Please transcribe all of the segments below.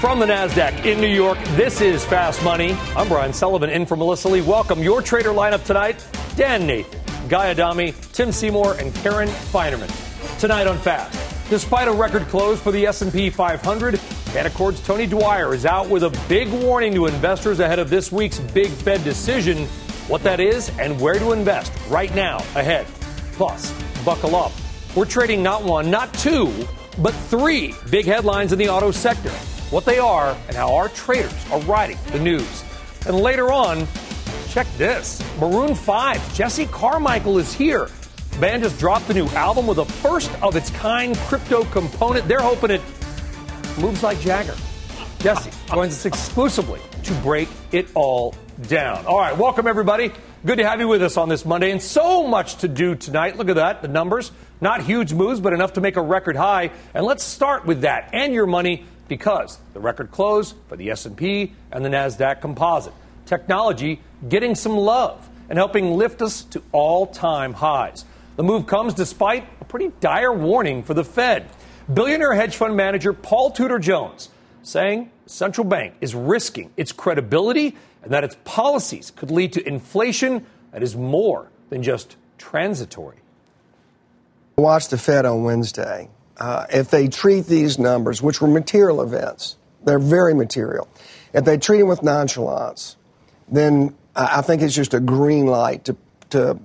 From the NASDAQ in New York, this is Fast Money. I'm Brian Sullivan, in for Melissa Lee. Welcome. Your trader lineup tonight, Dan Nathan, Guy Adami, Tim Seymour, and Karen Finerman. Tonight on Fast, despite a record close for the S&P 500, Canaccord's Tony Dwyer is out with a big warning to investors ahead of this week's big Fed decision. What that is and where to invest right now ahead. Plus, buckle up. We're trading not one, not two, but three big headlines in the auto sector. What they are, and how our traders are riding the news. And later on, check this. Maroon 5's Jesse Carmichael is here. The band just dropped a new album with a first-of-its-kind crypto component. They're hoping it moves like Jagger. Jesse joins us exclusively to break it all down. All right, welcome, everybody. Good to have you with us on this Monday. And so much to do tonight. Look at that, the numbers. Not huge moves, but enough to make a record high. And let's start with that and your money, because the record close for the S&P and the NASDAQ composite. Technology getting some love and helping lift us to all-time highs. The move comes despite a pretty dire warning for the Fed. Billionaire hedge fund manager Paul Tudor Jones saying the central bank is risking its credibility and that its policies could lead to inflation that is more than just transitory. Watch the Fed on Wednesday. If they treat these numbers, which were material events, they're very material, if they treat them with nonchalance, then I think it's just a green light to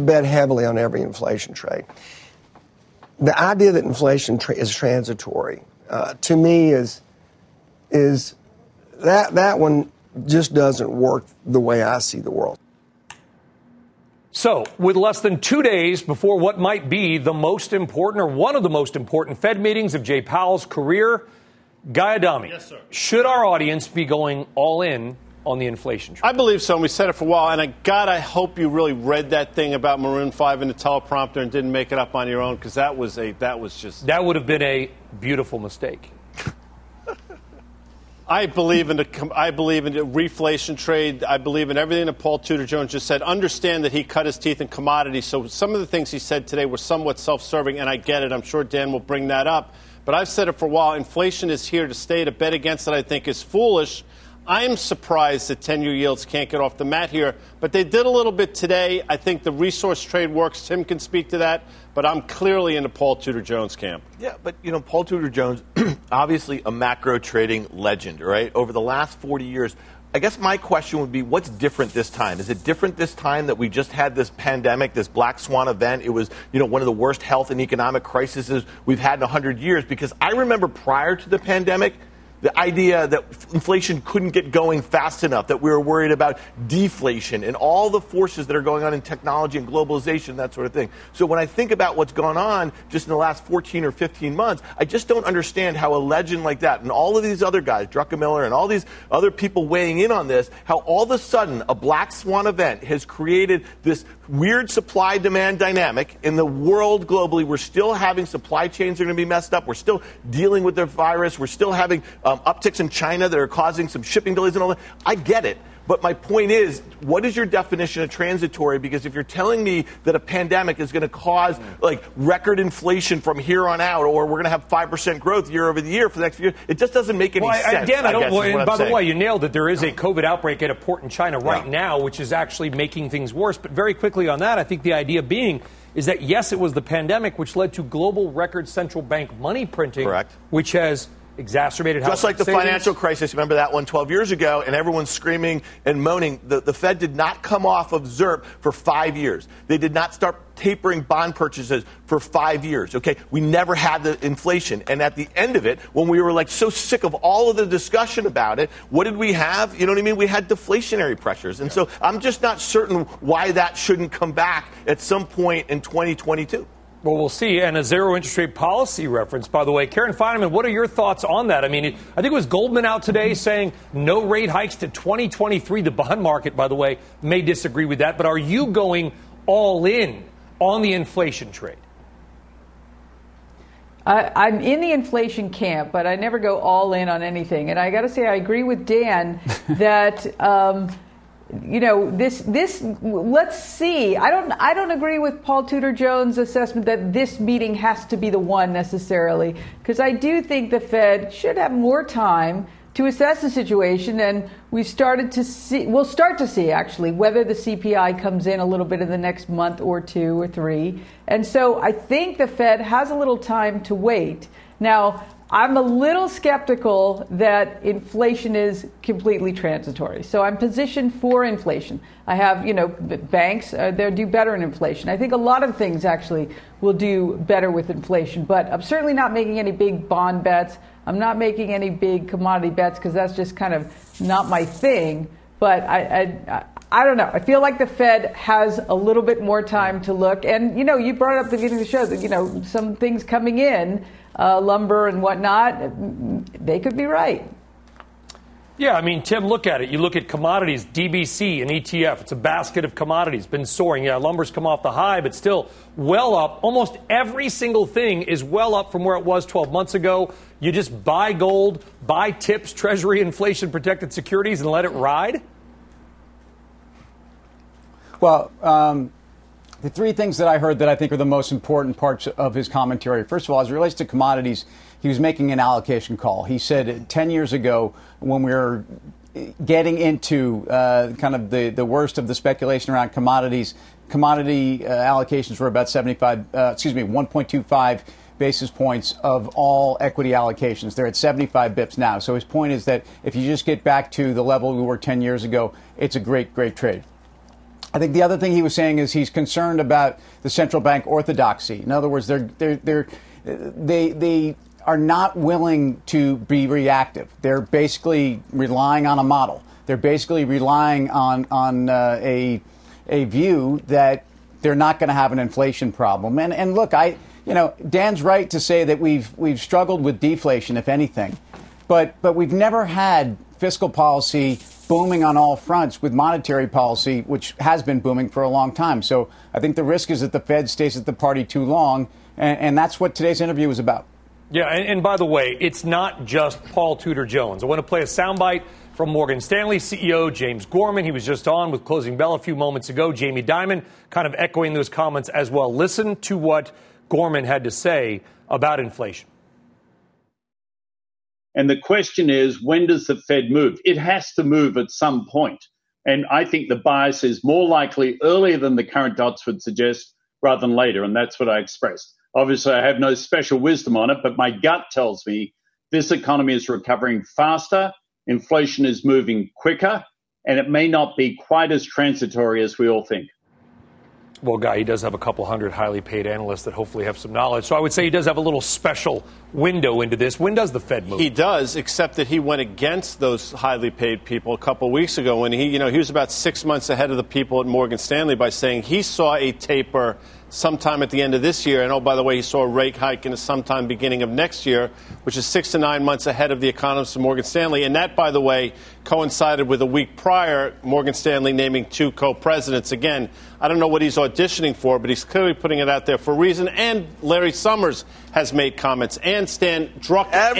bet heavily on every inflation trade. The idea that inflation is transitory, to me, is that one just doesn't work the way I see the world. So, with less than 2 days before what might be the most important or one of the most important Fed meetings of Jay Powell's career, Guy Adami, yes, sir. Should our audience be going all in on the inflation trend? I believe so, and we said it for a while, and I hope you really read that thing about Maroon 5 in the teleprompter and didn't make it up on your own, because that was just... That would have been a beautiful mistake. I believe in the reflation trade. I believe in everything that Paul Tudor Jones just said. Understand that he cut his teeth in commodities. So some of the things he said today were somewhat self-serving, and I get it. I'm sure Dan will bring that up. But I've said it for a while. Inflation is here to stay. To bet against it, I think, is foolish. I'm surprised that 10-year yields can't get off the mat here. But they did a little bit today. I think the resource trade works. Tim can speak to that. But I'm clearly in the Paul Tudor Jones camp. Yeah, but, you know, Paul Tudor Jones, obviously a macro trading legend, right? Over the last 40 years, I guess my question would be, what's different this time? Is it different this time that we just had this pandemic, this black swan event? It was, you know, one of the worst health and economic crises we've had in 100 years. Because I remember prior to the pandemic, the idea that inflation couldn't get going fast enough, that we were worried about deflation and all the forces that are going on in technology and globalization, that sort of thing. So when I think about what's gone on just in the last 14 or 15 months, I just don't understand how a legend like that and all of these other guys, Druckenmiller and all these other people weighing in on this, how all of a sudden a black swan event has created this weird supply-demand dynamic in the world globally. We're still having supply chains that are going to be messed up. We're still dealing with the virus. We're still having upticks in China that are causing some shipping delays and all that. I get it. But my point is, what is your definition of transitory? Because if you're telling me that a pandemic is going to cause, like, record inflation from here on out, or we're going to have 5% growth year over the year for the next few years, it just doesn't make any sense. Dan, by the way, you nailed it. There is a COVID outbreak at a port in China right now, which is actually making things worse. But very quickly on that, I think the idea being is that, yes, it was the pandemic which led to global record central bank money printing, correct, which has exacerbated just like the savings. Financial crisis. Remember that one 12 years ago, and everyone's screaming and moaning. The Fed did not come off of ZIRP for 5 years. They did not start tapering bond purchases for 5 years. Okay, we never had the inflation, and at the end of it, when we were like so sick of all of the discussion about it, what did we have? You know what I mean? We had deflationary pressures, and so I'm just not certain why that shouldn't come back at some point in 2022. Well, we'll see. And a zero interest rate policy reference, by the way. Karen Finerman, what are your thoughts on that? I mean, I think it was Goldman out today saying no rate hikes to 2023. The bond market, by the way, may disagree with that. But are you going all in on the inflation trade? I'm in the inflation camp, but I never go all in on anything. And I got to say, I agree with Dan that... you know, this let's see. I don't agree with Paul Tudor Jones' assessment that this meeting has to be the one necessarily, because I do think the Fed should have more time to assess the situation, and we'll start to see actually whether the CPI comes in a little bit in the next month or two or three. And so I think the Fed has a little time to wait. Now, I'm a little skeptical that inflation is completely transitory. So I'm positioned for inflation. I have, banks, they'll do better in inflation. I think a lot of things actually will do better with inflation. But I'm certainly not making any big bond bets. I'm not making any big commodity bets because that's just kind of not my thing. But I don't know. I feel like the Fed has a little bit more time to look. And, you brought up at the beginning of the show that, some things coming in. Lumber and whatnot, they could be right. Yeah, I mean, Tim, look at it. You look at commodities, DBC, an ETF. It's a basket of commodities, been soaring. Yeah, lumber's come off the high, but still well up. Almost every single thing is well up from where it was 12 months ago. You just buy gold, buy tips, treasury, inflation-protected securities, and let it ride? Well, the three things that I heard that I think are the most important parts of his commentary. First of all, as it relates to commodities, he was making an allocation call. He said 10 years ago when we were getting into kind of the worst of the speculation around commodities, commodity allocations were about 1.25 basis points of all equity allocations. They're at 75 bips now. So his point is that if you just get back to the level we were 10 years ago, it's a great, great trade. I think the other thing he was saying is he's concerned about the central bank orthodoxy. In other words, they are not willing to be reactive. They're basically relying on a model. They're basically relying on a view that they're not going to have an inflation problem. And look, Dan's right to say that we've struggled with deflation, if anything, but we've never had fiscal policy booming on all fronts with monetary policy, which has been booming for a long time. So I think the risk is that the Fed stays at the party too long. And that's what today's interview was about. Yeah. And by the way, it's not just Paul Tudor Jones. I want to play a soundbite from Morgan Stanley CEO James Gorman. He was just on with Closing Bell a few moments ago. Jamie Dimon kind of echoing those comments as well. Listen to what Gorman had to say about inflation. And the question is, when does the Fed move? It has to move at some point. And I think the bias is more likely earlier than the current dots would suggest rather than later. And that's what I expressed. Obviously, I have no special wisdom on it, but my gut tells me this economy is recovering faster. Inflation is moving quicker, and it may not be quite as transitory as we all think. Well, Guy, he does have a couple hundred highly paid analysts that hopefully have some knowledge. So I would say he does have a little special window into this. When does the Fed move? He does, except that he went against those highly paid people a couple weeks ago when he was about 6 months ahead of the people at Morgan Stanley by saying he saw a taper sometime at the end of this year. And, oh, by the way, he saw a rate hike in sometime beginning of next year, which is 6 to 9 months ahead of the economists at Morgan Stanley. And that, by the way, coincided with a week prior, Morgan Stanley naming two co-presidents. Again, I don't know what he's auditioning for, but he's clearly putting it out there for a reason. And Larry Summers has made comments. And Stan Drucker has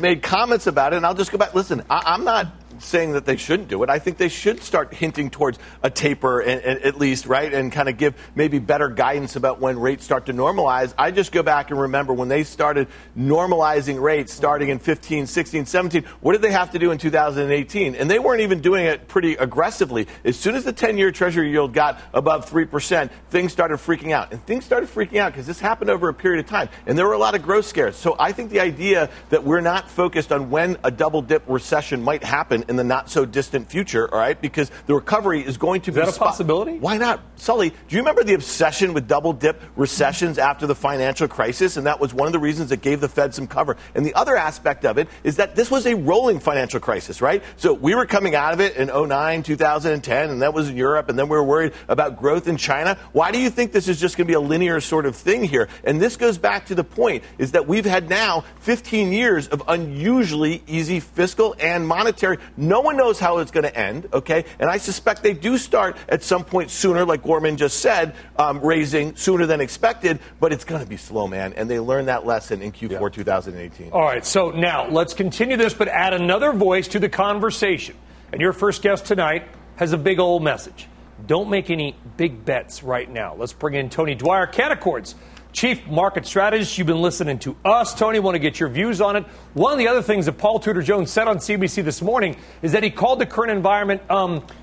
made comments about it. And I'll just go back. Listen, I'm not saying that they shouldn't do it. I think they should start hinting towards a taper and at least, right, and kind of give maybe better guidance about when rates start to normalize. I just go back and remember when they started normalizing rates starting in 15, 16, 17, what did they have to do in 2018? And they weren't even doing it pretty aggressively. As soon as the 10-year Treasury yield got above 3%, things started freaking out. And things started freaking out because this happened over a period of time. And there were a lot of growth scares. So I think the idea that we're not focused on when a double-dip recession might happen in the not-so-distant future, all right, because the recovery is going to be... Is that a possibility? Why not? Sully, do you remember the obsession with double-dip recessions after the financial crisis? And that was one of the reasons that gave the Fed some cover. And the other aspect of it is that this was a rolling financial crisis, right? So we were coming out of it in 2009, 2010, and that was in Europe, and then we were worried about growth in China. Why do you think this is just going to be a linear sort of thing here? And this goes back to the point is that we've had now 15 years of unusually easy fiscal and monetary. No one knows how it's going to end, okay? And I suspect they do start at some point sooner, like Gorman just said, raising sooner than expected, but it's going to be slow, man. And they learned that lesson in Q4 2018. All right, so now let's continue this, but add another voice to the conversation. And your first guest tonight has a big old message. Don't make any big bets right now. Let's bring in Tony Dwyer, Canaccords, Chief Market Strategist. You've been listening to us, Tony. Want to get your views on it. One of the other things that Paul Tudor Jones said on CNBC this morning is that he called the current environment,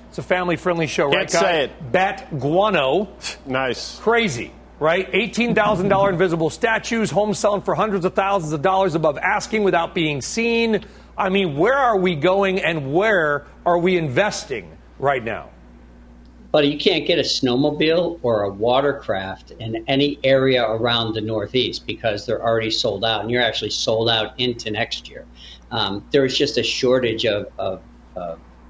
it's a family-friendly show, right, Guy? Say it. Bat guano. Nice. Crazy, right? $18,000 invisible statues, homes selling for hundreds of thousands of dollars above asking without being seen. I mean, where are we going and where are we investing right now? But you can't get a snowmobile or a watercraft in any area around the Northeast because they're already sold out, and you're actually sold out into next year. There's just a shortage of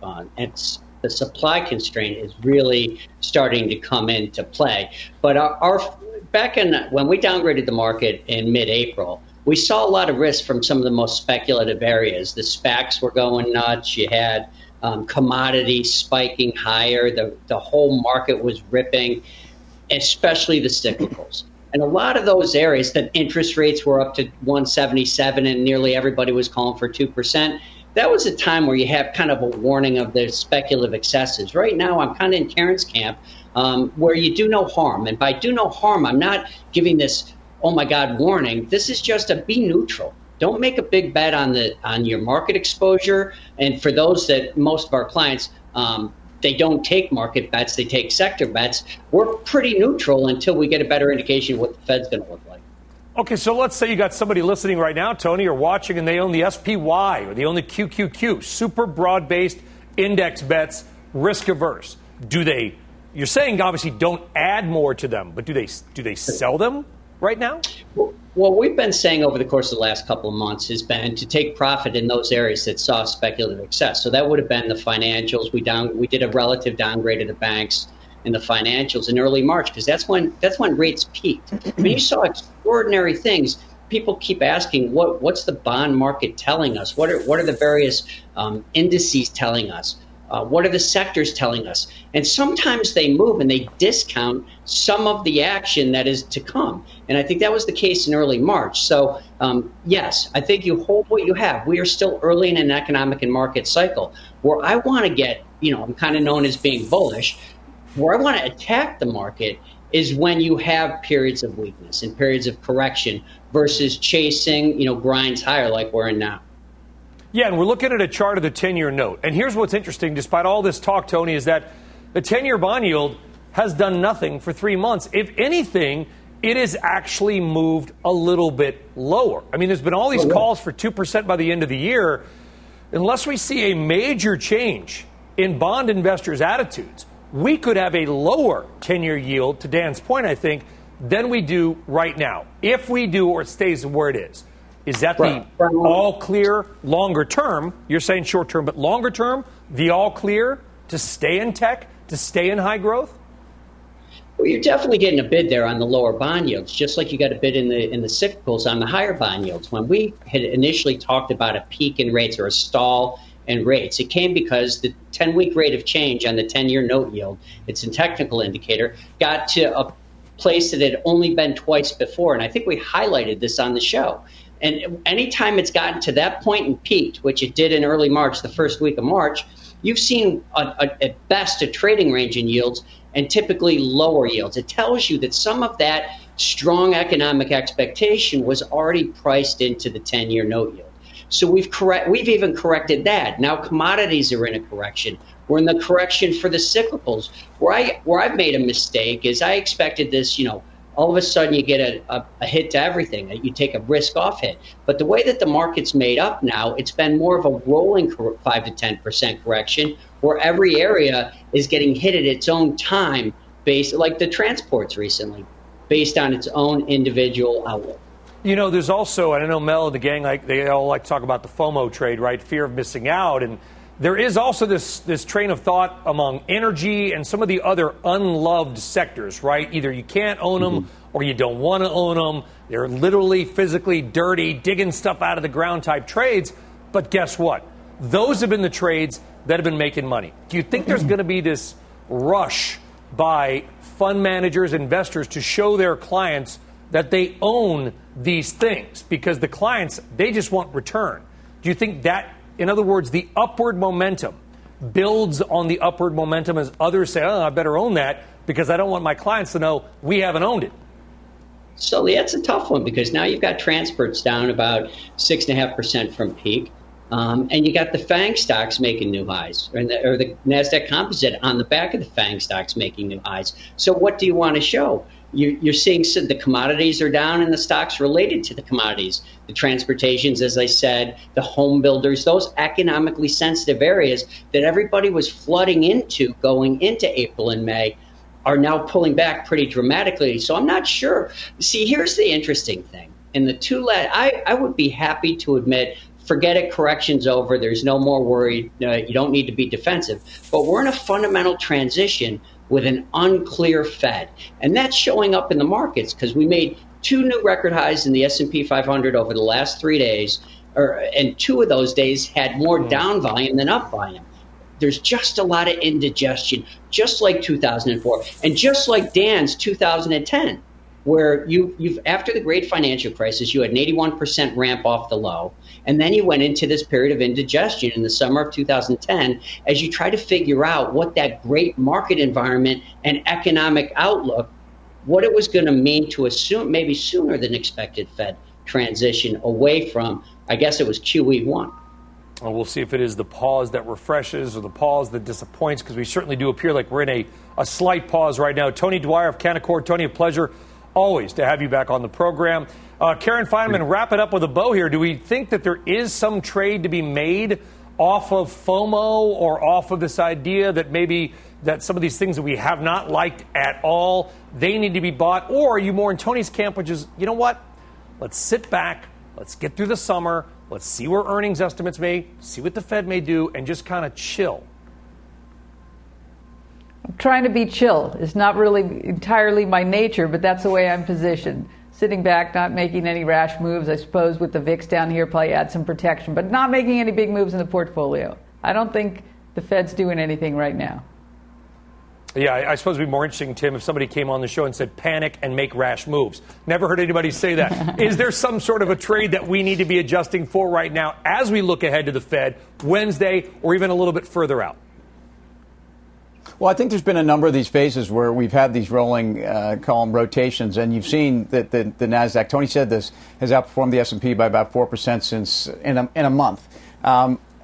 the supply constraint is really starting to come into play. But our back in when we downgraded the market in mid-April, we saw a lot of risk from some of the most speculative areas. The SPACs were going nuts. You had commodities spiking higher. The whole market was ripping, especially the cyclicals. And a lot of those areas that interest rates were up to 177 and nearly everybody was calling for 2%. That was a time where you have kind of a warning of the speculative excesses. Right now, I'm kind of in Karen's camp where you do no harm. And by do no harm, I'm not giving this, oh my God, warning. This is just a be neutral. Don't make a big bet on your market exposure. And for those that most of our clients, they don't take market bets, they take sector bets. We're pretty neutral until we get a better indication of what the Fed's going to look like. Okay, so let's say you got somebody listening right now, Tony, or watching, and they own the SPY or they own the QQQ, super broad-based index bets, risk-averse. Do they? You're saying obviously don't add more to them, but do they sell them right now? Well, what we've been saying over the course of the last couple of months has been to take profit in those areas that saw speculative excess. So that would have been the financials. We did a relative downgrade of the banks and the financials in early March because that's when rates peaked. When you saw extraordinary things, people keep asking, what's the bond market telling us? What are the various indices telling us? What are the sectors telling us? And sometimes they move and they discount some of the action that is to come. And I think that was the case in early March. So, yes, I think you hold what you have. We are still early in an economic and market cycle where I want to get, I'm kind of known as being bullish. Where I want to attack the market is when you have periods of weakness and periods of correction versus chasing, grinds higher like we're in now. Yeah, and we're looking at a chart of the 10-year note. And here's what's interesting, despite all this talk, Tony, is that the 10-year bond yield has done nothing for 3 months. If anything, it has actually moved a little bit lower. I mean, there's been all these calls for 2% by the end of the year. Unless we see a major change in bond investors' attitudes, we could have a lower 10-year yield, to Dan's point, I think, than we do right now. If we do, or it stays where it is. Is that the all-clear longer term? You're saying short term, but longer term, the all-clear to stay in tech, to stay in high growth? Well, you're definitely getting a bid there on the lower bond yields, just like you got a bid in the cyclicals on the higher bond yields. When we had initially talked about a peak in rates or a stall in rates, it came because the 10-week rate of change on the 10-year note yield, it's a technical indicator, got to a place that had only been twice before. And I think we highlighted this on the show. And anytime it's gotten to that point and peaked, which it did in early March, the first week of March, you've seen at best a trading range in yields and typically lower yields. It tells you that some of that strong economic expectation was already priced into the 10-year note yield. So we've even corrected that. Now commodities are in a correction. We're in the correction for the cyclicals. Where I've made a mistake is I expected this, all of a sudden you get a hit to everything. You take a risk-off hit. But the way that the market's made up now, it's been more of a rolling 5 to 10% correction where every area is getting hit at its own time, based like the transports recently, based on its own individual outlook. You know, there's also, and I know Mel and the gang, like they all like to talk about the FOMO trade, right? Fear of missing out. And there is also this train of thought among energy and some of the other unloved sectors, right? Either you can't own them or you don't want to own them. They're literally physically dirty, digging stuff out of the ground type trades. But guess what? Those have been the trades that have been making money. Do you think there's going to be this rush by fund managers, investors to show their clients that they own these things? Because the clients, they just want return. Do you think that, in other words, the upward momentum builds on the upward momentum as others say, oh, I better own that because I don't want my clients to know we haven't owned it? So that's a tough one because now you've got transports down about 6.5% from peak. And you got the FANG stocks making new highs, or the NASDAQ composite on the back of the FANG stocks making new highs. So what do you want to show? You're seeing the commodities are down and the stocks related to the commodities, the transportations, as I said, the home builders, those economically sensitive areas that everybody was flooding into going into April and May are now pulling back pretty dramatically. So I'm not sure. See, here's the interesting thing. And I would be happy to admit, forget it, correction's over. There's no more worry. You don't need to be defensive. But we're in a fundamental transition with an unclear Fed. And that's showing up in the markets because we made two new record highs in the S&P 500 over the last 3 days, and two of those days had more down volume than up volume. There's just a lot of indigestion, just like 2004 and just like Dan's 2010, where you've after the great financial crisis, you had an 81% ramp off the low. And then you went into this period of indigestion in the summer of 2010 as you try to figure out what that great market environment and economic outlook, what it was going to mean to assume maybe sooner than expected Fed transition away from, I guess it was QE1. Well, we'll see if it is the pause that refreshes or the pause that disappoints, because we certainly do appear like we're in a slight pause right now. Tony Dwyer of Canaccord. Tony, a pleasure always to have you back on the program. Karen Finerman, wrap it up with a bow here. Do we think that there is some trade to be made off of FOMO or off of this idea that maybe that some of these things that we have not liked at all, they need to be bought? Or are you more in Tony's camp, which is, you know what, let's sit back, let's get through the summer, let's see where earnings estimates may, see what the Fed may do, and just kind of chill? I'm trying to be chill. It's not really entirely my nature, but that's the way I'm positioned. Sitting back, not making any rash moves. I suppose with the VIX down here, probably add some protection, but not making any big moves in the portfolio. I don't think the Fed's doing anything right now. Yeah, I suppose it would be more interesting, Tim, if somebody came on the show and said panic and make rash moves. Never heard anybody say that. Is there some sort of a trade that we need to be adjusting for right now as we look ahead to the Fed Wednesday or even a little bit further out? Well, I think there's been a number of these phases where we've had these rolling column rotations, and you've seen that the NASDAQ, Tony said this, has outperformed the S&P by about 4% since in a month.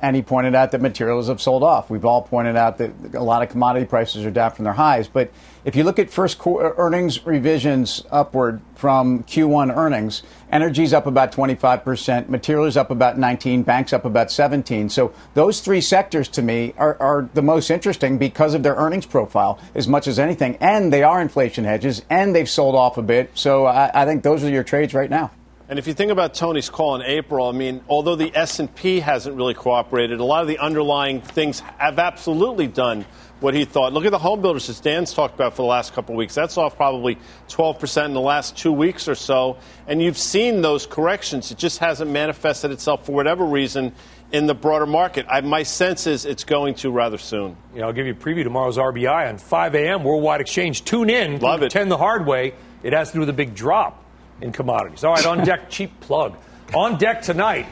And he pointed out that materials have sold off. We've all pointed out that a lot of commodity prices are down from their highs. But if you look at first quarter earnings revisions upward from Q1 earnings, energy's up about 25%, materials up about 19%, banks up about 17%. So those three sectors to me are the most interesting because of their earnings profile as much as anything. And they are inflation hedges, and they've sold off a bit. So I think those are your trades right now. And if you think about Tony's call in April, I mean, although the S&P hasn't really cooperated, a lot of the underlying things have absolutely done what he thought. Look at the home builders that Dan's talked about for the last couple of weeks. That's off probably 12% in the last 2 weeks or so. And you've seen those corrections. It just hasn't manifested itself for whatever reason in the broader market. My sense is it's going to rather soon. Yeah, I'll give you a preview tomorrow's RBI on 5 a.m. Worldwide Exchange. Tune in. Love it. 10 the hard way. It has to do with a big drop in commodities. All right, on deck, cheap plug. On deck tonight,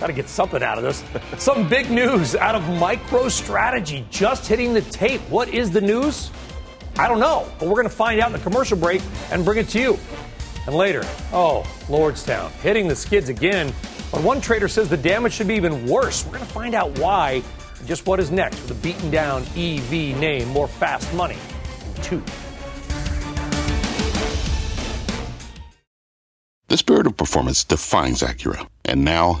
got to get something out of this. Some big news out of MicroStrategy just hitting the tape. What is the news? I don't know, but we're going to find out in the commercial break and bring it to you. And later, Lordstown hitting the skids again. But one trader says the damage should be even worse. We're going to find out why and just what is next with a beaten down EV name. More fast money in 2. The spirit of performance defines Acura, and now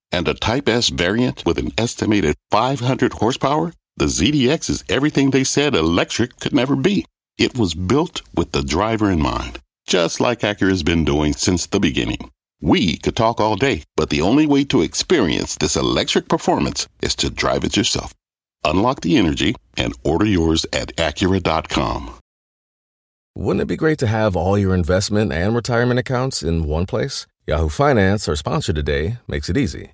and a Type S variant with an estimated 500 horsepower, the ZDX is everything they said electric could never be. It was built with the driver in mind, just like Acura's been doing since the beginning. We could talk all day, but the only way to experience this electric performance is to drive it yourself. Unlock the energy and order yours at Acura.com. Wouldn't it be great to have all your investment and retirement accounts in one place? Yahoo Finance, our sponsor today, makes it easy.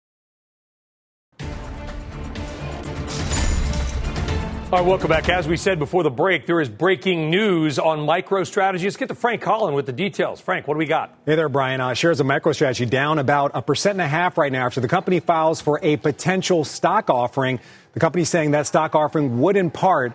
All right, welcome back. As we said before the break, there is breaking news on MicroStrategy. Let's get to Frank Holland with the details. Frank, what do we got? Hey there, Brian. Shares of MicroStrategy down about 1.5% right now after the company files for a potential stock offering. The company saying that stock offering would in part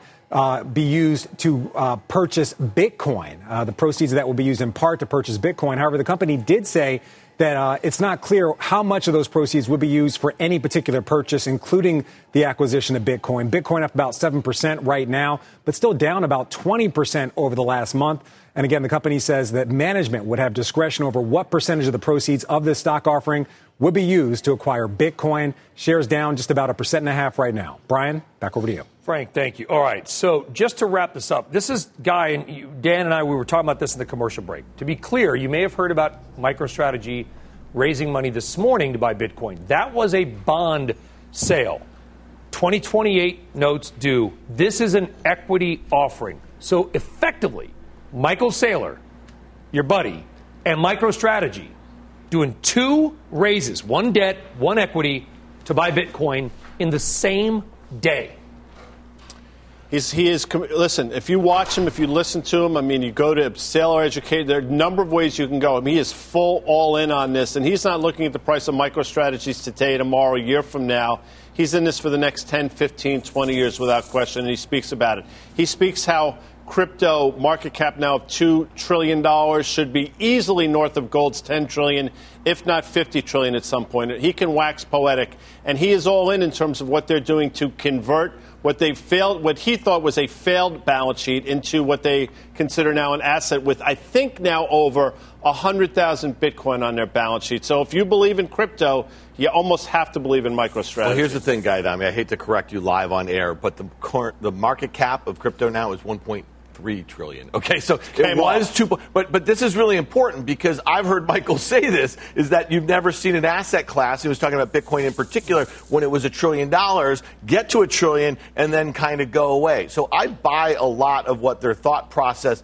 be used to purchase Bitcoin. The proceeds of that will be used in part to purchase Bitcoin. However, the company did say that it's not clear how much of those proceeds would be used for any particular purchase, including the acquisition of Bitcoin. Bitcoin up about 7% right now, but still down about 20% over the last month. And again, the company says that management would have discretion over what percentage of the proceeds of this stock offering would be used to acquire Bitcoin. Shares down just about 1.5% right now. Brian, back over to you. Frank, thank you. All right. So just to wrap this up, this is Guy and you, Dan and I, we were talking about this in the commercial break. To be clear, you may have heard about MicroStrategy raising money this morning to buy Bitcoin. That was a bond sale. 2028 notes due. This is an equity offering. So effectively, Michael Saylor, your buddy, and MicroStrategy doing two raises, one debt, one equity, to buy Bitcoin in the same day. He is. Listen, if you watch him, if you listen to him, I mean, you go to Sailor Educated, there are a number of ways you can go. I mean, he is full all in on this, and he's not looking at the price of MicroStrategies today, tomorrow, a year from now. He's in this for the next 10, 15, 20 years without question, and he speaks about it. He speaks how crypto market cap now of $2 trillion should be easily north of gold's $10 trillion, if not $50 trillion at some point. He can wax poetic, and he is all in terms of what they're doing to convert what he thought was a failed balance sheet into what they consider now an asset with, I think, now over 100,000 Bitcoin on their balance sheet. So if you believe in crypto, you almost have to believe in MicroStrategy. Well, here's the thing, Guy Adami. I hate to correct you live on air, but the market cap of crypto now is $1.3 trillion. Okay, so it was two, but this is really important because I've heard Michael say this, is that you've never seen an asset class. He was talking about Bitcoin in particular when it was $1 trillion, get to $1 trillion, and then kind of go away. So I buy a lot of what their thought process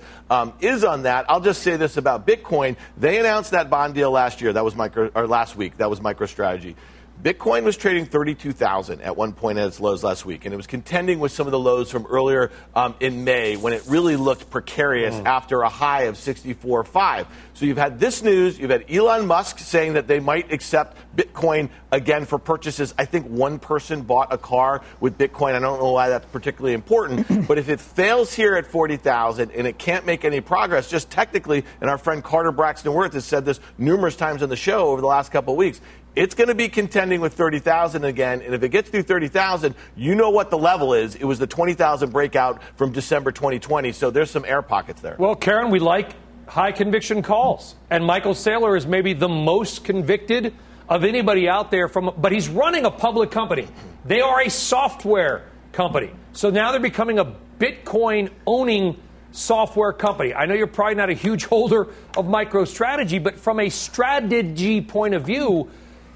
is on that. I'll just say this about Bitcoin. They announced that bond deal last week. That was MicroStrategy. Bitcoin was trading 32,000 at one point at its lows last week, and it was contending with some of the lows from earlier in May when it really looked precarious after a high of 64.5. So you've had this news. You've had Elon Musk saying that they might accept Bitcoin again for purchases. I think one person bought a car with Bitcoin. I don't know why that's particularly important, but if it fails here at 40,000 and it can't make any progress, just technically, and our friend Carter Braxton Worth has said this numerous times on the show over the last couple of weeks, It's going to be contending with 30,000 again. And if it gets through 30,000, you know what the level is. It was the 20,000 breakout from December 2020. So there's some air pockets there. Well, Karen, we like high conviction calls. And Michael Saylor is maybe the most convicted of anybody out there. But he's running a public company. They are a software company. So now they're becoming a Bitcoin-owning software company. I know you're probably not a huge holder of MicroStrategy, but from a strategy point of view,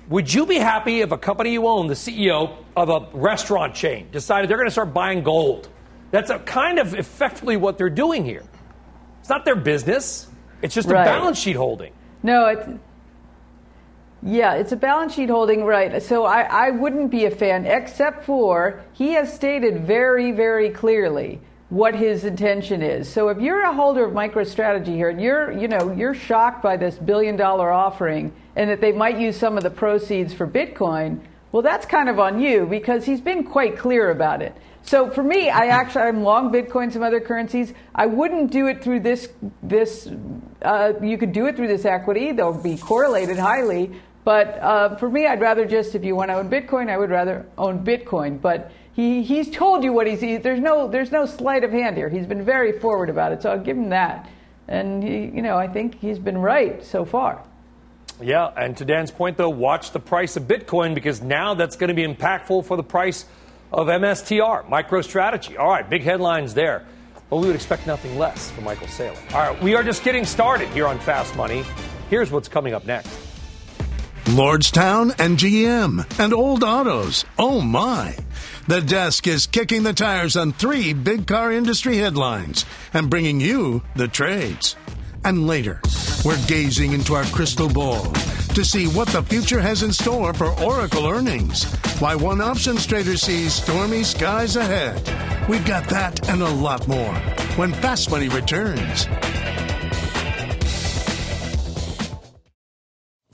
would you be happy if a company you own, the CEO of a restaurant chain, decided they're going to start buying gold? That's a kind of effectively what they're doing here. It's not their business. It's just a balance sheet holding. No, it's a balance sheet holding, right. So I wouldn't be a fan, except for he has stated very, very clearly what his intention is. So if you're a holder of MicroStrategy here and you're shocked by this $1 billion offering and that they might use some of the proceeds for Bitcoin, well, that's kind of on you because he's been quite clear about it. So for me, I'm long Bitcoin, some other currencies. I wouldn't do it through this you could do it through this equity. They'll be correlated highly. But for me, I'd rather just, if you want to own Bitcoin, I would rather own Bitcoin. But he's told you what he's. There's no sleight of hand here. He's been very forward about it, so I'll give him that. And I think he's been right so far. Yeah, and to Dan's point, though, watch the price of Bitcoin because now that's going to be impactful for the price of MSTR, MicroStrategy. All right, big headlines there, but we would expect nothing less from Michael Saylor. All right, we are just getting started here on Fast Money. Here's what's coming up next. Lordstown and GM and old autos. Oh, my. The Desk is kicking the tires on three big car industry headlines and bringing you the trades. And later, we're gazing into our crystal ball to see what the future has in store for Oracle earnings, why one options trader sees stormy skies ahead. We've got that and a lot more when Fast Money returns.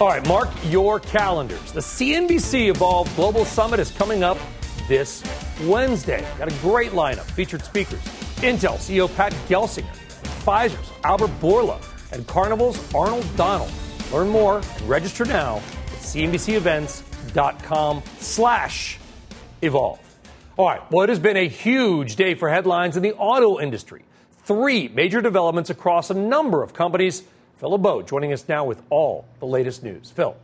All right, mark your calendars. The CNBC Evolve Global Summit is coming up this Wednesday. Got a great lineup. Featured speakers, Intel CEO Pat Gelsinger, Pfizer's Albert Bourla, and Carnival's Arnold Donald. Learn more and register now at cnbcevents.com/evolve. All right, well, it has been a huge day for headlines in the auto industry. Three major developments across a number of companies. Phil LeBeau joining us now with all the latest news. Phil.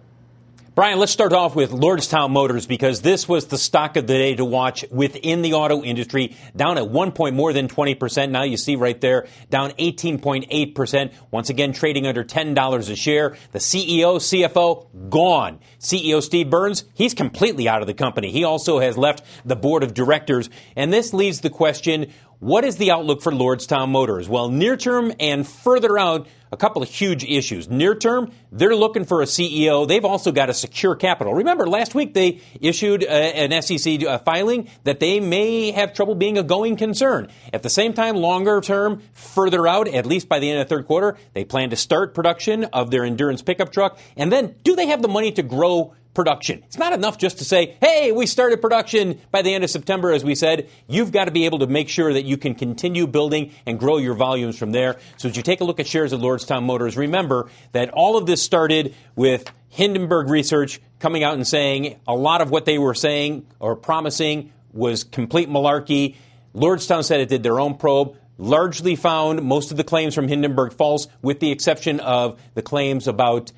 Brian, let's start off with Lordstown Motors because this was the stock of the day to watch within the auto industry, down at one point more than 20%. Now you see right there, down 18.8%. Once again, trading under $10 a share. The CEO, CFO, gone. CEO Steve Burns, he's completely out of the company. He also has left the board of directors. And this leaves the question, what is the outlook for Lordstown Motors? Well, near term and further out, a couple of huge issues. Near term, they're looking for a CEO. They've also got to secure capital. Remember, last week they issued an SEC filing that they may have trouble being a going concern. At the same time, longer term, further out, at least by the end of the third quarter, they plan to start production of their Endurance pickup truck. And then, do they have the money to grow production? It's not enough just to say, hey, we started production by the end of September, as we said. You've got to be able to make sure that you can continue building and grow your volumes from there. So as you take a look at shares of Lordstown Motors, remember that all of this started with Hindenburg Research coming out and saying a lot of what they were saying or promising was complete malarkey. Lordstown said it did their own probe. Largely found most of the claims from Hindenburg false, with the exception of the claims about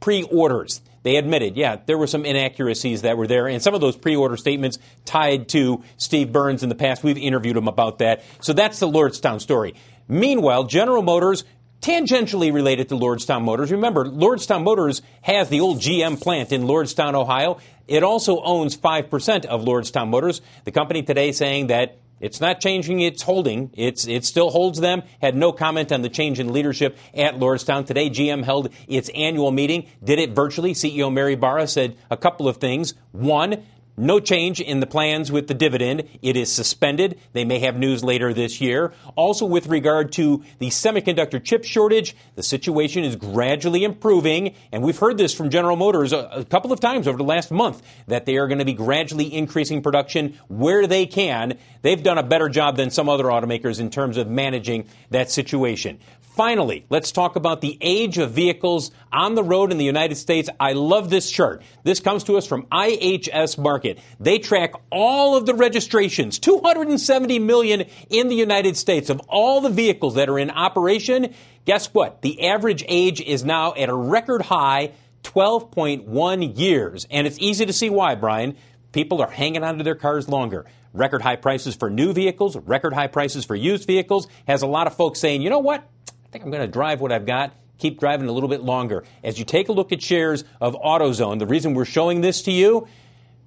pre-orders. They admitted, there were some inaccuracies that were there, and some of those pre-order statements tied to Steve Burns in the past. We've interviewed him about that. So that's the Lordstown story. Meanwhile, General Motors, tangentially related to Lordstown Motors. Remember, Lordstown Motors has the old GM plant in Lordstown, Ohio. It also owns 5% of Lordstown Motors. The company today saying that It's not changing its holding. It still holds them. Had no comment on the change in leadership at Lordstown. Today, GM held its annual meeting. Did it virtually. CEO Mary Barra said a couple of things. One, no change in the plans with the dividend. It is suspended. They may have news later this year. Also, with regard to the semiconductor chip shortage, the situation is gradually improving. And we've heard this from General Motors a couple of times over the last month, that they are going to be gradually increasing production where they can. They've done a better job than some other automakers in terms of managing that situation. Finally, let's talk about the age of vehicles on the road in the United States. I love this chart. This comes to us from IHS Markit. They track all of the registrations, 270 million in the United States, of all the vehicles that are in operation. Guess what? The average age is now at a record high, 12.1 years. And it's easy to see why, Brian. People are hanging on to their cars longer. Record high prices for new vehicles, record high prices for used vehicles. Has a lot of folks saying, you know what? I think I'm going to drive what I've got, keep driving a little bit longer. As you take a look at shares of AutoZone, the reason we're showing this to you,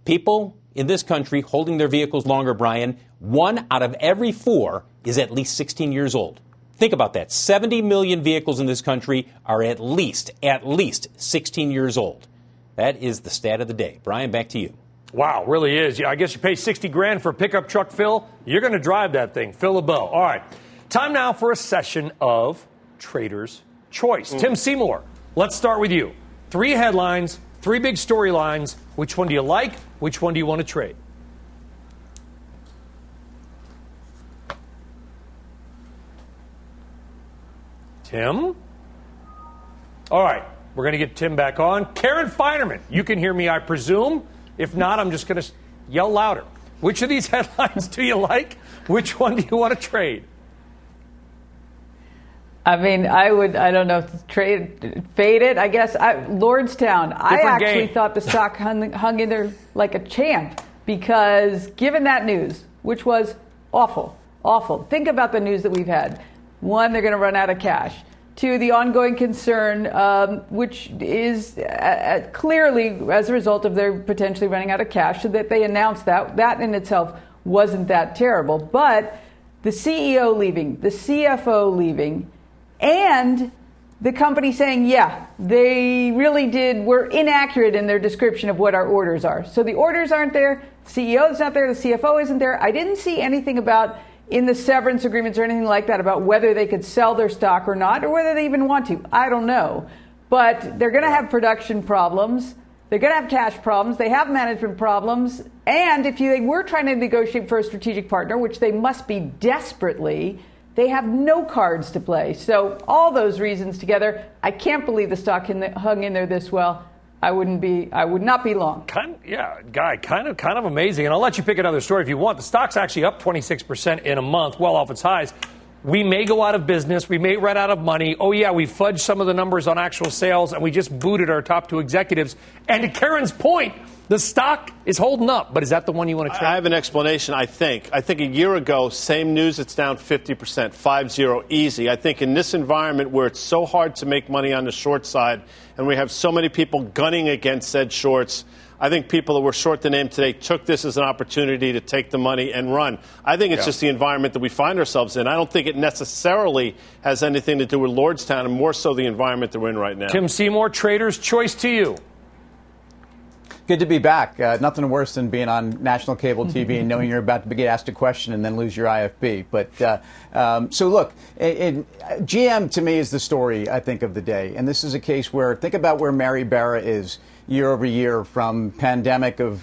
people in this country holding their vehicles longer, Brian, 1 out of every 4 is at least 16 years old. Think about that. 70 million vehicles in this country are at least 16 years old. That is the stat of the day. Brian, back to you. Wow, really is. I guess you pay $60,000 for a pickup truck, Phil. You're going to drive that thing, Phil LeBeau. All right. Time now for a session of Trader's Choice. Tim Seymour, let's start with you. 3 headlines, 3 big storylines. Which one do you like? Which one do you want to trade? Tim? All right, we're going to get Tim back on. Karen Finerman, you can hear me, I presume. If not, I'm just going to yell louder. Which of these headlines do you like? Which one do you want to trade? I mean, I don't know if the trade faded, I guess. Lordstown, I actually thought the stock hung in there like a champ, because given that news, which was awful. Think about the news that we've had. 1, they're going to run out of cash. 2, the ongoing concern, which is clearly as a result of their potentially running out of cash, so that they announced that. That in itself wasn't that terrible. But the CEO leaving, the CFO leaving, and the company saying, yeah, they really were inaccurate in their description of what our orders are. So the orders aren't there, CEO's not there, the CFO isn't there. I didn't see anything about in the severance agreements or anything like that about whether they could sell their stock or not, or whether they even want to. I don't know. But they're going to have production problems. They're going to have cash problems. They have management problems. And if they were trying to negotiate for a strategic partner, which they must be desperately, they have no cards to play. So all those reasons together, I can't believe the stock hung in there this well. I would not be long. Kind of amazing. And I'll let you pick another story if you want. The stock's actually up 26% in a month, well off its highs. We may go out of business. We may run out of money. Oh, yeah, we fudged some of the numbers on actual sales, and we just booted our top 2 executives. And to Karen's point, the stock is holding up, but is that the one you want to trade? I have an explanation, I think. I think a year ago, same news, it's down 50%, 5-0, easy. I think in this environment where it's so hard to make money on the short side and we have so many people gunning against said shorts, I think people that were short the name today took this as an opportunity to take the money and run. I think it's just the environment that we find ourselves in. I don't think it necessarily has anything to do with Lordstown, and more so the environment that we're in right now. Tim Seymour, Trader's Choice to you. Good to be back. Nothing worse than being on national cable TV and knowing you're about to get asked a question and then lose your IFB. But so look, GM to me is the story, I think, of the day. And this is a case where, think about where Mary Barra is year over year from pandemic of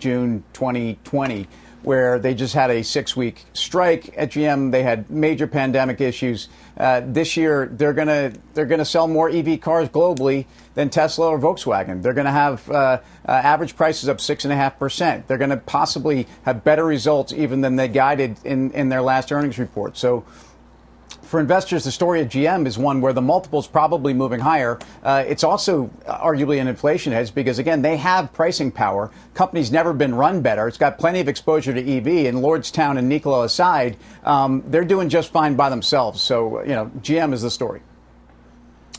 June 2020, where they just had a 6-week strike at GM. They had major pandemic issues. This year, they're gonna sell more EV cars globally than Tesla or Volkswagen. They're going to have average prices up 6.5%. They're going to possibly have better results even than they guided in their last earnings report. So for investors, the story of GM is one where the multiple is probably moving higher. It's also arguably an inflation hedge because, again, they have pricing power. Company's never been run better. It's got plenty of exposure to EV. And Lordstown and Nikola aside, they're doing just fine by themselves. So, GM is the story.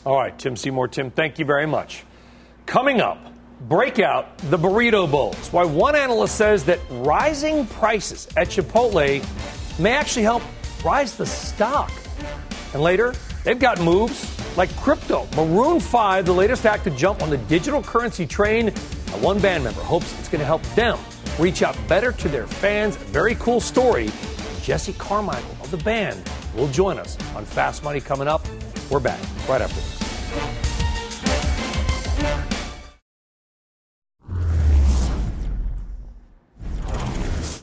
All right, Tim Seymour. Tim, thank you very much. Coming up, breakout, the burrito bowls. Why one analyst says that rising prices at Chipotle may actually help rise the stock. And later, they've got moves like crypto. Maroon 5, the latest act to jump on the digital currency train. One band member hopes it's going to help them reach out better to their fans. Very cool story. Jesse Carmichael of the band will join us on Fast Money coming up. We're back right after this.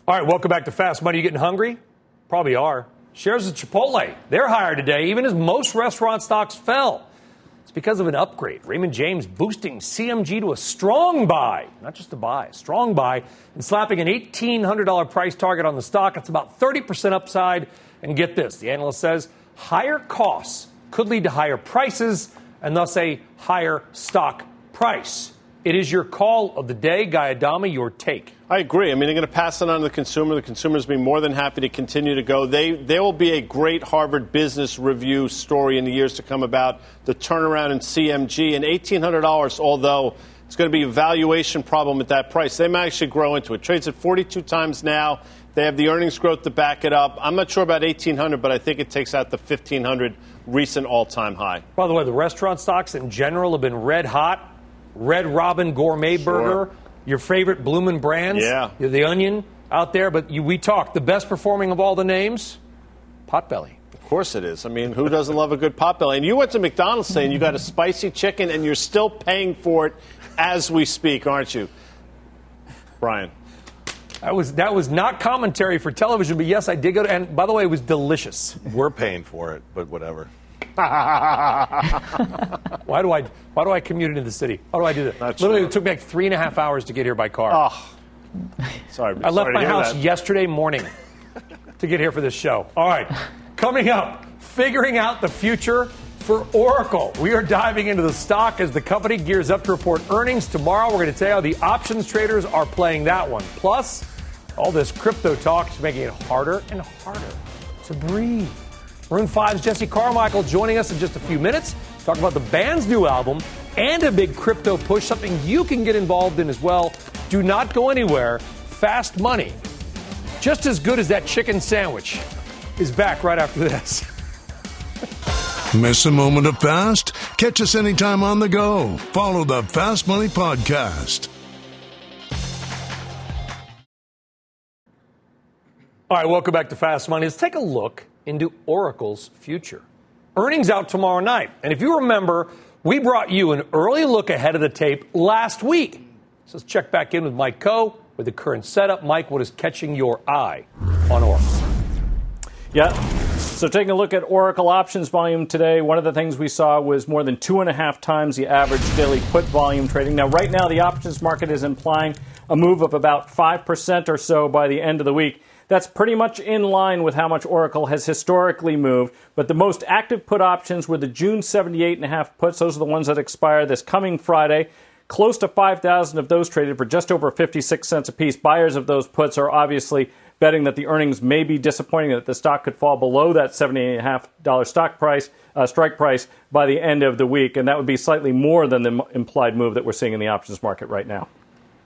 All right, welcome back to Fast Money. You getting hungry? Probably are. Shares of Chipotle, they're higher today, even as most restaurant stocks fell. It's because of an upgrade. Raymond James boosting CMG to a strong buy, not just a buy, a strong buy, and slapping an $1,800 price target on the stock. It's about 30% upside. And get this, the analyst says higher costs could lead to higher prices and thus a higher stock price. It is your call of the day. Guy Adami, your take. I agree. I mean, they're going to pass it on to the consumer. The consumer's been more than happy to continue to go. There will be a great Harvard Business Review story in the years to come about the turnaround in CMG. And $1,800, although it's going to be a valuation problem at that price, they might actually grow into it. Trades at 42 times now. They have the earnings growth to back it up. I'm not sure about 1,800, but I think it takes out the 1,500 recent all-time high. By the way, the restaurant stocks in general have been red hot. Red Robin Gourmet Burger, your favorite Bloomin' Brands, the Onion out there. But we talked, the best performing of all the names, Potbelly. Of course it is. I mean, who doesn't love a good Potbelly? And you went to McDonald's today and you got a spicy chicken and you're still paying for it as we speak, aren't you, Brian? That was not commentary for television, but yes, I did go to, and by the way, it was delicious. We're paying for it, but whatever. Why do I commute into the city? How do I do that? Literally, it took me like 3.5 hours to get here by car. Oh. Sorry, I left my house yesterday morning to get here for this show. All right, coming up, figuring out the future for Oracle. We are diving into the stock as the company gears up to report earnings tomorrow. We're going to tell you how the options traders are playing that one. Plus, all this crypto talk is making it harder and harder to breathe. Maroon 5's Jesse Carmichael joining us in just a few minutes. Talk about the band's new album and a big crypto push, something you can get involved in as well. Do not go anywhere. Fast Money, just as good as that chicken sandwich, is back right after this. Miss a moment of fast? Catch us anytime on the go. Follow the Fast Money podcast. All right, welcome back to Fast Money. Let's take a look into Oracle's future. Earnings out tomorrow night. And if you remember, we brought you an early look ahead of the tape last week. So let's check back in with Mike Coe with the current setup. Mike, what is catching your eye on Oracle? Yeah. So taking a look at Oracle options volume today, one of the things we saw was more than 2.5 times the average daily put volume trading. Now, right now, the options market is implying a move of about 5% or so by the end of the week. That's pretty much in line with how much Oracle has historically moved. But the most active put options were the June 78.5 puts. Those are the ones that expire this coming Friday. Close to 5,000 of those traded for just over 56 cents apiece. Buyers of those puts are obviously betting that the earnings may be disappointing, that the stock could fall below that $78.5 strike price by the end of the week. And that would be slightly more than the implied move that we're seeing in the options market right now.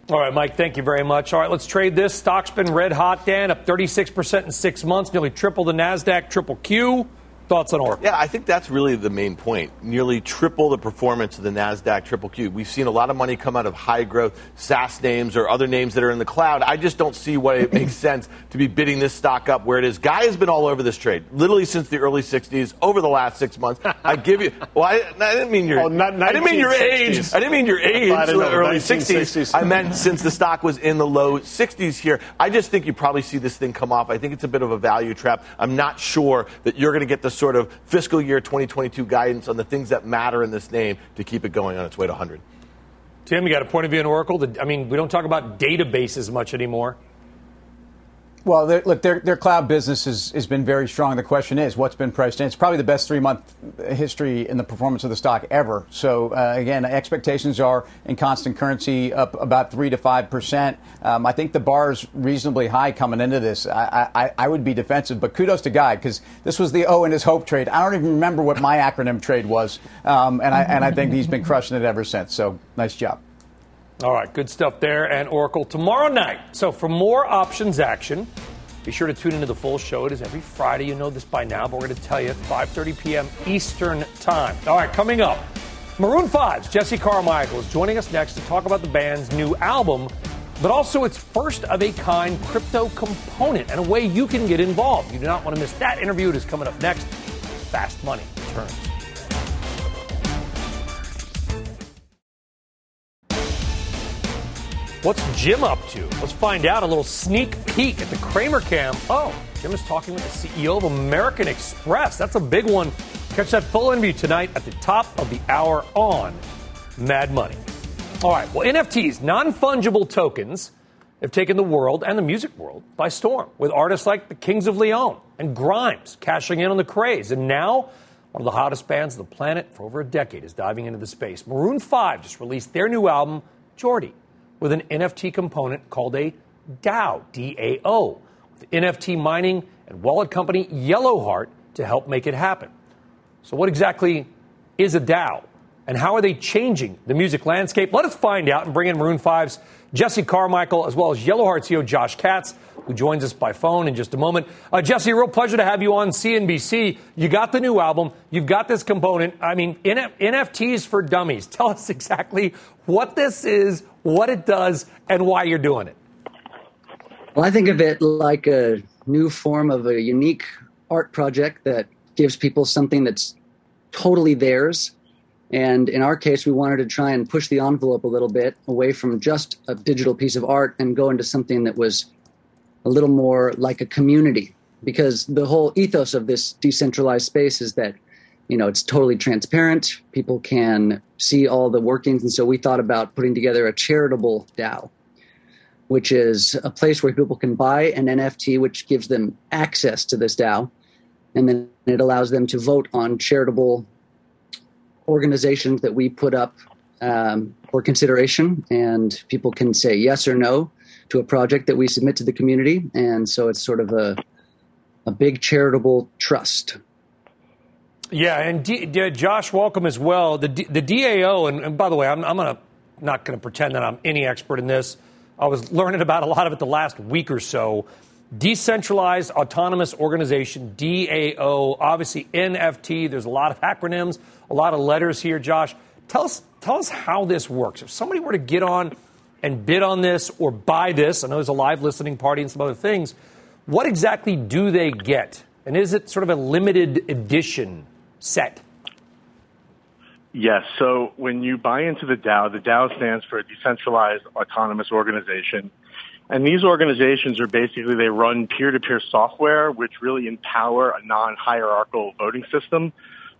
All right, Mike, thank you very much. All right, let's trade this. Stock's been red hot, Dan, up 36% in 6 months, nearly triple the NASDAQ, triple Q. Thoughts on Oracle? Yeah, I think that's really the main point. Nearly triple the performance of the NASDAQ, triple Q. We've seen a lot of money come out of high-growth SaaS names or other names that are in the cloud. I just don't see why it makes sense to be bidding this stock up where it is. Guy has been all over this trade, literally since the early 60s, over the last 6 months. I give you... Well, I didn't mean your... Oh, not 1960s. I didn't mean your age. I didn't mean your age in the early 1960s. I meant since the stock was in the low 60s here. I just think you probably see this thing come off. I think it's a bit of a value trap. I'm not sure that you're going to get the sort of fiscal year 2022 guidance on the things that matter in this name to keep it going on its way to 100. Tim, you got a point of view on Oracle? I mean, we don't talk about databases much anymore. Well, look, their cloud business has been very strong. The question is, what's been priced in? It's probably the best 3-month history in the performance of the stock ever. So, again, expectations are in constant currency up about 3 to 5%. I think the bar is reasonably high coming into this. I would be defensive, but kudos to Guy, because this was the O in his hope trade. I don't even remember what my acronym trade was, and I think he's been crushing it ever since. So, nice job. All right, good stuff there, and Oracle tomorrow night. So for more options action, be sure to tune into the full show. It is every Friday. You know this by now, but we're going to tell you at 5:30 p.m. Eastern time. All right, coming up, Maroon 5's Jesse Carmichael is joining us next to talk about the band's new album, but also its first-of-a-kind crypto component and a way you can get involved. You do not want to miss that interview. It is coming up next. Fast Money returns. What's Jim up to? Let's find out. A little sneak peek at the Kramer Cam. Oh, Jim is talking with the CEO of American Express. That's a big one. Catch that full interview tonight at the top of the hour on Mad Money. All right, well, NFTs, non-fungible tokens, have taken the world and the music world by storm, with artists like the Kings of Leon and Grimes cashing in on the craze. And now, one of the hottest bands on the planet for over a decade is diving into the space. Maroon 5 just released their new album, Jordy, with an NFT component called a DAO, D-A-O, with NFT mining and wallet company Yellowheart to help make it happen. So what exactly is a DAO, and how are they changing the music landscape? Let us find out and bring in Maroon 5's Jesse Carmichael, as well as Yellowheart CEO Josh Katz, who joins us by phone in just a moment. Jesse, real pleasure to have you on CNBC. You got the new album. You've got this component. I mean, NFTs for dummies. Tell us exactly what this is, what it does, and why you're doing it. Well, I think of it like a new form of a unique art project that gives people something that's totally theirs. And in our case, we wanted to try and push the envelope a little bit away from just a digital piece of art and go into something that was a little more like a community, because the whole ethos of this decentralized space is that, you know, it's totally transparent. People can see all the workings. And so we thought about putting together a charitable DAO, which is a place where people can buy an NFT, which gives them access to this DAO. And then it allows them to vote on charitable organizations that we put up for consideration, and people can say yes or no to a project that we submit to the community. And so it's sort of a big charitable trust. Yeah, and Josh, welcome as well. The DAO, and by the way, I'm not going to pretend that I'm any expert in this. I was learning about a lot of it the last week or so. Decentralized Autonomous Organization, DAO, obviously NFT. There's a lot of acronyms, a lot of letters here, Josh. Tell us how this works. If somebody were to get on and bid on this or buy this, I know there's a live listening party and some other things, what exactly do they get? And is it sort of a limited edition set? Yes. So when you buy into the DAO stands for Decentralized Autonomous Organization. And these organizations are basically, they run peer-to-peer software, which really empower a non-hierarchical voting system.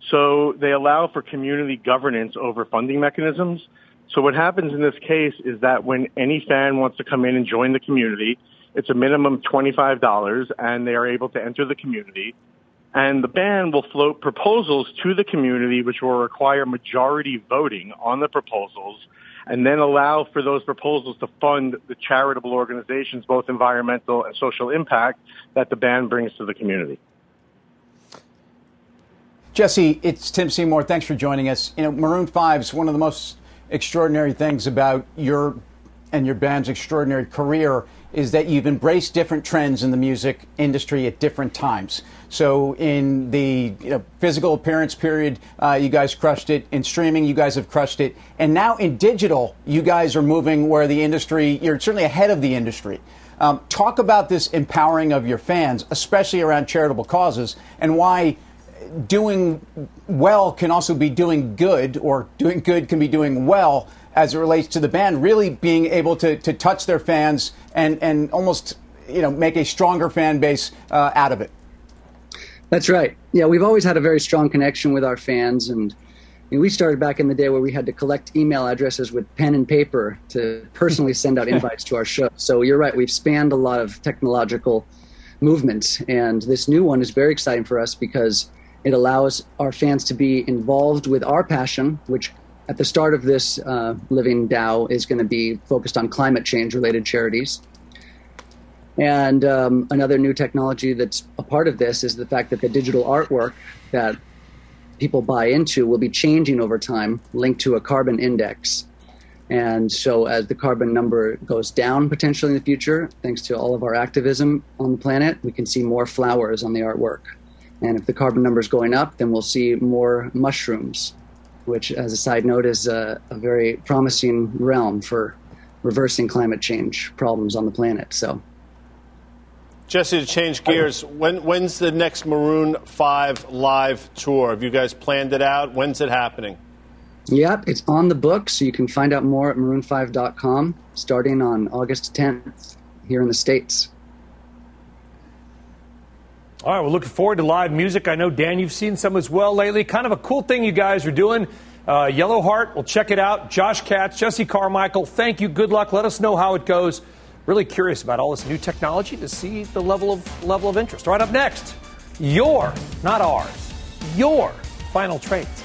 So they allow for community governance over funding mechanisms. So what happens in this case is that when any fan wants to come in and join the community, it's a minimum $25, and they are able to enter the community. And the band will float proposals to the community, which will require majority voting on the proposals, and then allow for those proposals to fund the charitable organizations, both environmental and social impact, that the band brings to the community. Jesse, it's Tim Seymour. Thanks for joining us. You know, Maroon 5's one of the most extraordinary things about your band's extraordinary career is that you've embraced different trends in the music industry at different times. So in the physical appearance period, you guys crushed it. In streaming, you guys have crushed it. And now in digital, you guys are moving where the industry, you're certainly ahead of the industry. Talk about this empowering of your fans, especially around charitable causes, and why doing well can also be doing good, or doing good can be doing well, as it relates to the band really being able to touch their fans and almost, make a stronger fan base out of it. That's right. Yeah, we've always had a very strong connection with our fans. And we started back in the day where we had to collect email addresses with pen and paper to personally send out invites to our show. So you're right. We've spanned a lot of technological movements. And this new one is very exciting for us because it allows our fans to be involved with our passion, which at the start of this Living DAO is going to be focused on climate change-related charities. And another new technology that's a part of this is the fact that the digital artwork that people buy into will be changing over time, linked to a carbon index. And so as the carbon number goes down potentially in the future, thanks to all of our activism on the planet, we can see more flowers on the artwork. And if the carbon number is going up, then we'll see more mushrooms, which, as a side note, is a very promising realm for reversing climate change problems on the planet. So, Jesse, to change gears, when's the next Maroon 5 live tour? Have you guys planned it out? When's it happening? Yep, it's on the book, so you can find out more at maroon5.com starting on August 10th here in the States. All right, we're looking forward to live music. I know, Dan, you've seen some as well lately. Kind of a cool thing you guys are doing. Yellow Heart, we'll check it out. Josh Katz, Jesse Carmichael, thank you. Good luck. Let us know how it goes. Really curious about all this new technology to see the level of interest. All right, up next, your, not ours, your final trades.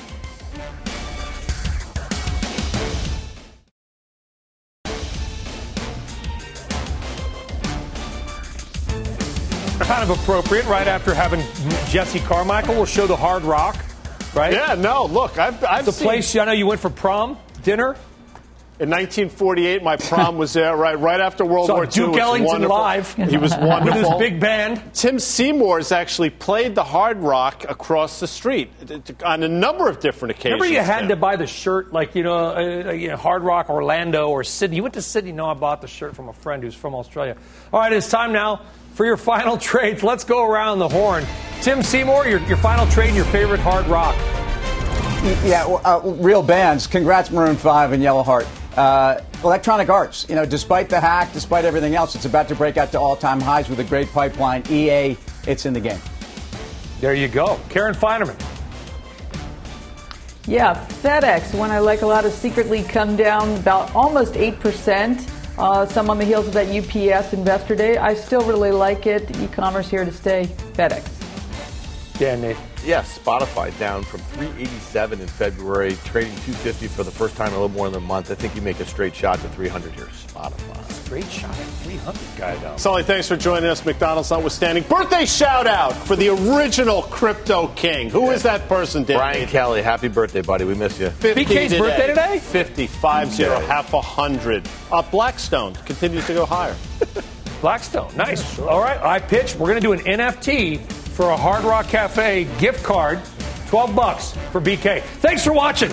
Kind of appropriate right after having Jesse Carmichael. We'll show the Hard Rock, right? Yeah, no, look, I've the seen... place, I know you went for prom, dinner. In 1948, my prom was there, right after World War II. Duke Ellington live. He was wonderful. With his big band. Tim Seymour has actually played the Hard Rock across the street on a number of different occasions. Remember you had to buy the shirt, like, Hard Rock, Orlando, or Sydney. You went to Sydney. No, I bought the shirt from a friend who's from Australia. All right, it's time now for your final trades. Let's go around the horn. Tim Seymour, your final trade and your favorite Hard Rock. Yeah, real bands. Congrats, Maroon 5 and Yellow Heart. Electronic Arts, despite the hack, despite everything else, it's about to break out to all-time highs with a great pipeline. EA, it's in the game. There you go. Karen Finerman. Yeah, FedEx, one I like a lot, has secretly come down about almost 8%. Some on the heels of that UPS Investor Day. I still really like it. E-commerce here to stay. FedEx. Dan, Nate. Yeah, Spotify down from 387 in February, trading 250 for the first time in a little more than a month. I think you make a straight shot to 300 here. Spotify. Straight shot at 300, Guy Adami. Sully, thanks for joining us. McDonald's notwithstanding. Birthday shout-out for the original Crypto King. Who is that person, Dan? Brian Kelly. Happy birthday, buddy. We miss you. BK's birthday today? 50, 50, half a hundred. Blackstone continues to go higher. Blackstone. Nice. Yeah, sure. All right. I pitch. We're going to do an NFT for a Hard Rock Cafe gift card, $12 for BK. Thanks for watching.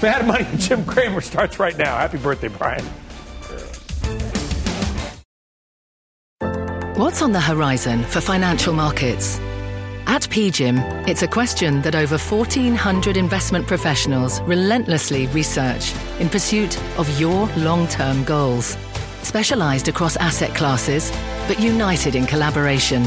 Mad Money with Jim Cramer starts right now. Happy birthday, Brian. What's on the horizon for financial markets? At PGIM, it's a question that over 1,400 investment professionals relentlessly research in pursuit of your long-term goals. Specialized across asset classes, but united in collaboration.